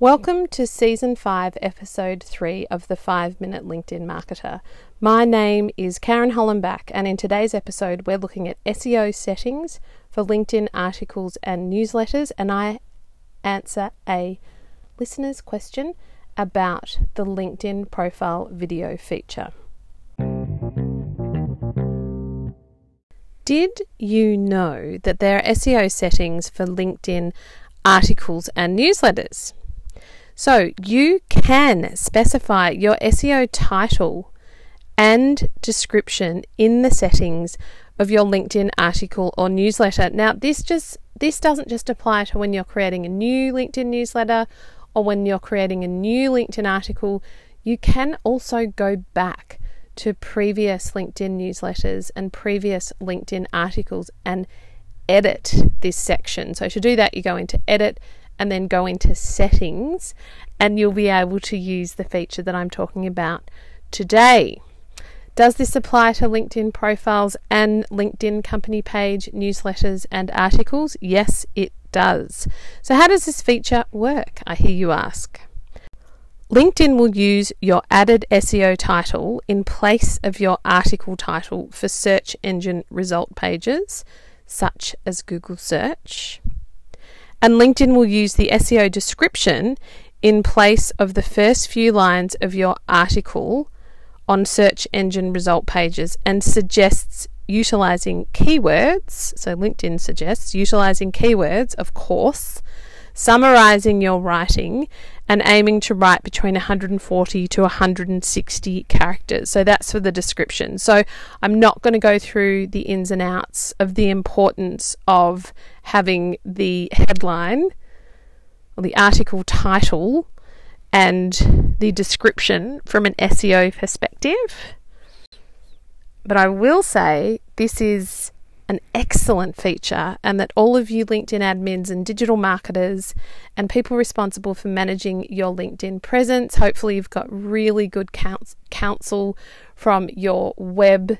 Welcome to Season 5, Episode 3 of the 5-Minute LinkedIn Marketer. My name is Karen Hollenbach, and in today's episode we're looking at SEO settings for LinkedIn articles and newsletters, and I answer a listener's question about the LinkedIn profile video feature. Did you know that there are SEO settings for LinkedIn articles and newsletters? So you can specify your SEO title and description in the settings of your LinkedIn article or newsletter. Now this doesn't just apply to when you're creating a new LinkedIn newsletter or when you're creating a new LinkedIn article. You can also go back to previous LinkedIn newsletters and previous LinkedIn articles and edit this section. So to do that, you go into Edit and then go into Settings, and you'll be able to use the feature that I'm talking about today. Does this apply to LinkedIn profiles and LinkedIn company page newsletters and articles? Yes, it does. So how does this feature work, I hear you ask? LinkedIn will use your added SEO title in place of your article title for search engine result pages, such as Google search. And LinkedIn will use the SEO description in place of the first few lines of your article on search engine result pages, and suggests utilizing keywords. So LinkedIn suggests utilizing keywords, of course, summarizing your writing and aiming to write between 140 to 160 characters. So that's for the description. So I'm not going to go through the ins and outs of the importance of having the headline or the article title and the description from an SEO perspective. But I will say this is an excellent feature, and that all of you LinkedIn admins and digital marketers and people responsible for managing your LinkedIn presence, hopefully you've got really good counsel from your web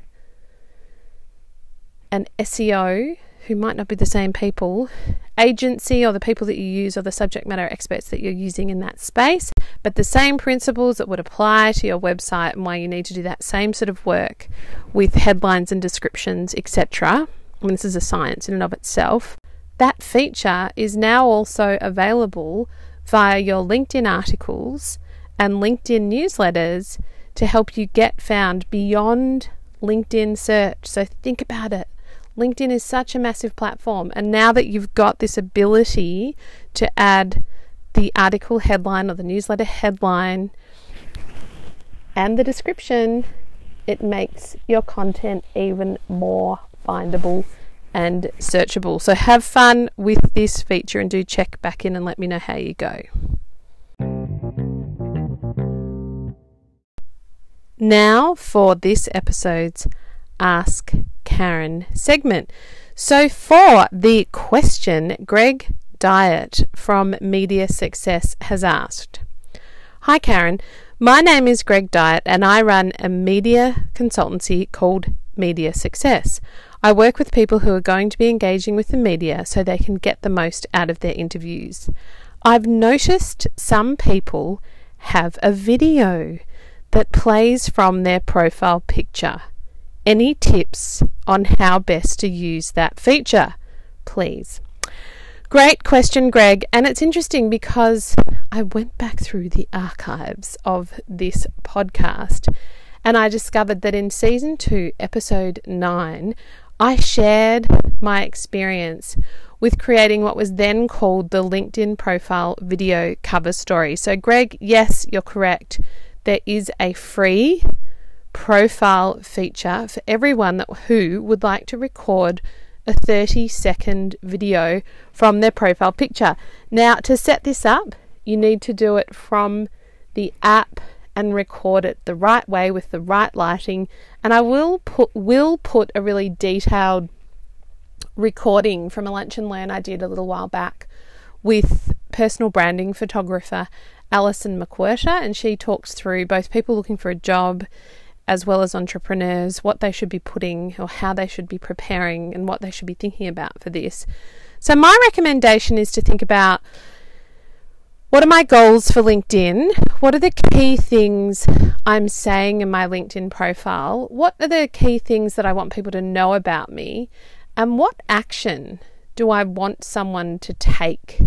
and SEO, who might not be the same people, agency, or the people that you use, or the subject matter experts that you're using in that space. But the same principles that would apply to your website, and why you need to do that same sort of work with headlines and descriptions, etc. I mean, this is a science in and of itself. That feature is now also available via your LinkedIn articles and LinkedIn newsletters to help you get found beyond LinkedIn search. So think about it. LinkedIn is such a massive platform, and now that you've got this ability to add the article headline or the newsletter headline and the description, it makes your content even more findable and searchable. So have fun with this feature, and do check back in and let me know how you go. Now for this episode's Ask Karen segment. So for the question, Greg Dyett from Media Success has asked, "Hi Karen, my name is Greg Dyett and I run a media consultancy called Media Success. I work with people who are going to be engaging with the media so they can get the most out of their interviews. I've noticed some people have a video that plays from their profile picture. Any tips on how best to use that feature, please?" Great question, Greg, and it's interesting because I went back through the archives of this podcast and I discovered that in Season 2, Episode 9, I shared my experience with creating what was then called the LinkedIn profile video cover story. So Greg, yes, you're correct. There is a free profile feature for everyone who would like to record a 30-second video from their profile picture. Now, to set this up, you need to do it from the app and record it the right way with the right lighting. And I will put a really detailed recording from a lunch and learn I did a little while back with personal branding photographer Alison McWhirter, and she talks through both people looking for a job as well as entrepreneurs, what they should be putting or how they should be preparing and what they should be thinking about for this. So my recommendation is to think about What are my goals for LinkedIn? What are the key things I'm saying in my LinkedIn profile? What are the key things that I want people to know about me? And what action do I want someone to take?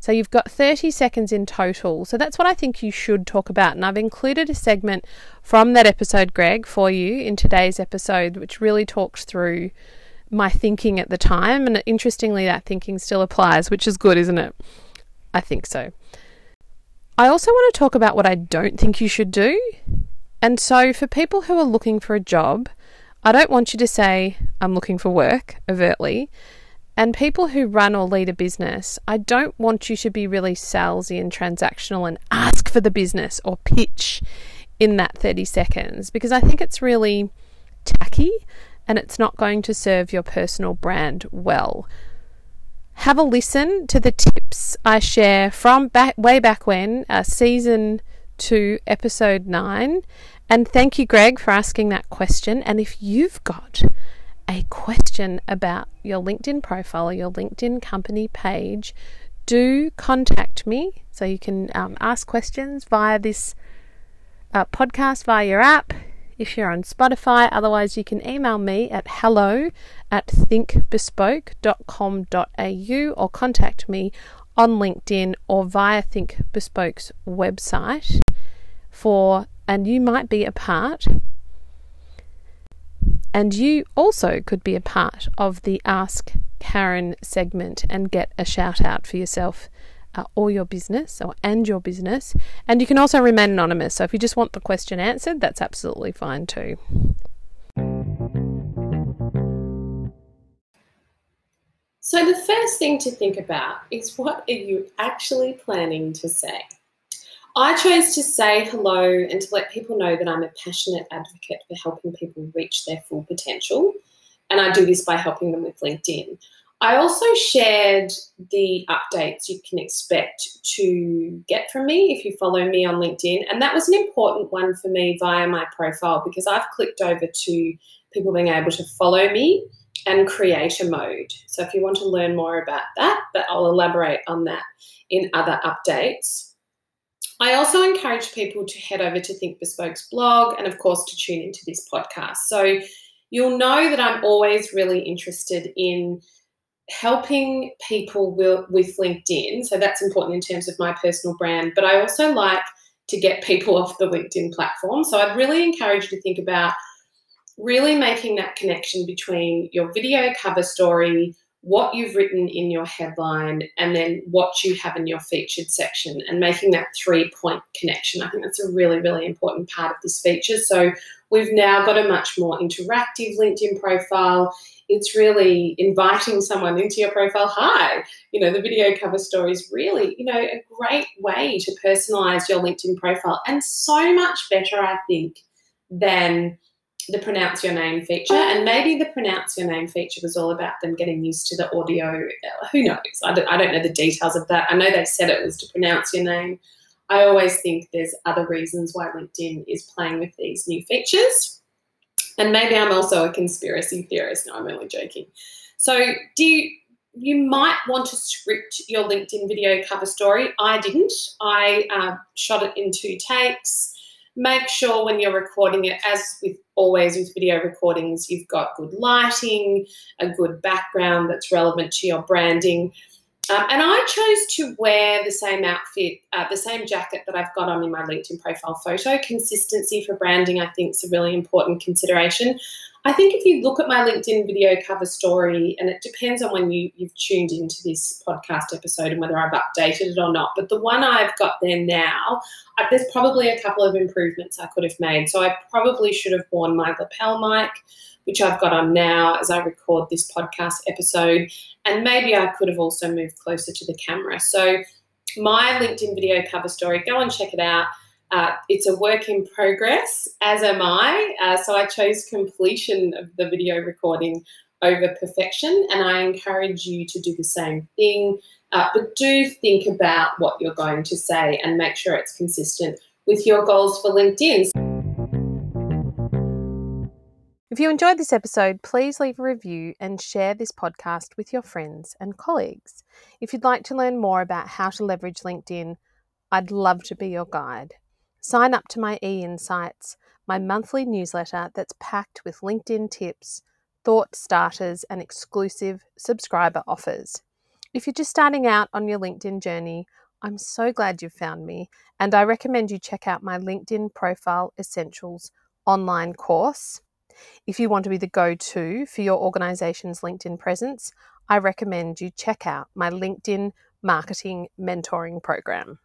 So you've got 30 seconds in total. So that's what I think you should talk about. And I've included a segment from that episode, Greg, for you in today's episode, which really talks through my thinking at the time. And interestingly, that thinking still applies, which is good, isn't it? I think so. I also want to talk about what I don't think you should do. And so for people who are looking for a job, I don't want you to say, I'm looking for work, overtly. And people who run or lead a business, I don't want you to be really salesy and transactional and ask for the business or pitch in that 30 seconds, because I think it's really tacky and it's not going to serve your personal brand well. Have a listen to the tips I share from way back when, season 2, episode 9. And thank you, Greg, for asking that question. And if you've got a question about your LinkedIn profile or your LinkedIn company page, do contact me. So you can ask questions via this podcast, via your app, if you're on Spotify. Otherwise, you can email me at hello@thinkbespoke.com.au or contact me on LinkedIn or via Think Bespoke's website and you might be a part. And you also could be a part of the Ask Karen segment and get a shout out for yourself or your business . And you can also remain anonymous. So if you just want the question answered, that's absolutely fine too. So the first thing to think about is, what are you actually planning to say? I chose to say hello and to let people know that I'm a passionate advocate for helping people reach their full potential, and I do this by helping them with LinkedIn. I also shared the updates you can expect to get from me if you follow me on LinkedIn, and that was an important one for me via my profile, because I've clicked over to people being able to follow me and creator mode. So if you want to learn more about that, but I'll elaborate on that in other updates. I also encourage people to head over to Think Bespoke's blog and, of course, to tune into this podcast. So you'll know that I'm always really interested in helping people with LinkedIn. So that's important in terms of my personal brand. But I also like to get people off the LinkedIn platform. So I'd really encourage you to think about really making that connection between your video cover story, what you've written in your headline, and then what you have in your featured section, and making that 3-point connection. I think that's a really, really important part of this feature. So we've now got a much more interactive LinkedIn profile. It's really inviting someone into your profile. Hi, the video cover story is really, a great way to personalize your LinkedIn profile, and so much better, I think, than the pronounce your name feature. And maybe the pronounce your name feature was all about them getting used to the audio. Who knows? I don't know the details of that. I know they said it was to pronounce your name. I always think there's other reasons why LinkedIn is playing with these new features. And maybe I'm also a conspiracy theorist. No, I'm only joking. So you might want to script your LinkedIn video cover story. I didn't. I shot it in 2 takes. Make sure when you're recording it, as with always with video recordings, you've got good lighting, a good background that's relevant to your branding. And I chose to wear the same outfit, the same jacket that I've got on in my LinkedIn profile photo. Consistency for branding, I think, is a really important consideration. I think if you look at my LinkedIn video cover story, and it depends on when you've tuned into this podcast episode and whether I've updated it or not, but the one I've got there now, there's probably a couple of improvements I could have made. So I probably should have worn my lapel mic, which I've got on now as I record this podcast episode, and maybe I could have also moved closer to the camera. So my LinkedIn video cover story, go and check it out. It's a work in progress, as am I. So I chose completion of the video recording over perfection, and I encourage you to do the same thing. But do think about what you're going to say and make sure it's consistent with your goals for LinkedIn. If you enjoyed this episode, please leave a review and share this podcast with your friends and colleagues. If you'd like to learn more about how to leverage LinkedIn, I'd love to be your guide. Sign up to my eInsights, my monthly newsletter that's packed with LinkedIn tips, thought starters, and exclusive subscriber offers. If you're just starting out on your LinkedIn journey, I'm so glad you've found me, and I recommend you check out my LinkedIn Profile Essentials online course. If you want to be the go-to for your organization's LinkedIn presence, I recommend you check out my LinkedIn Marketing Mentoring Program.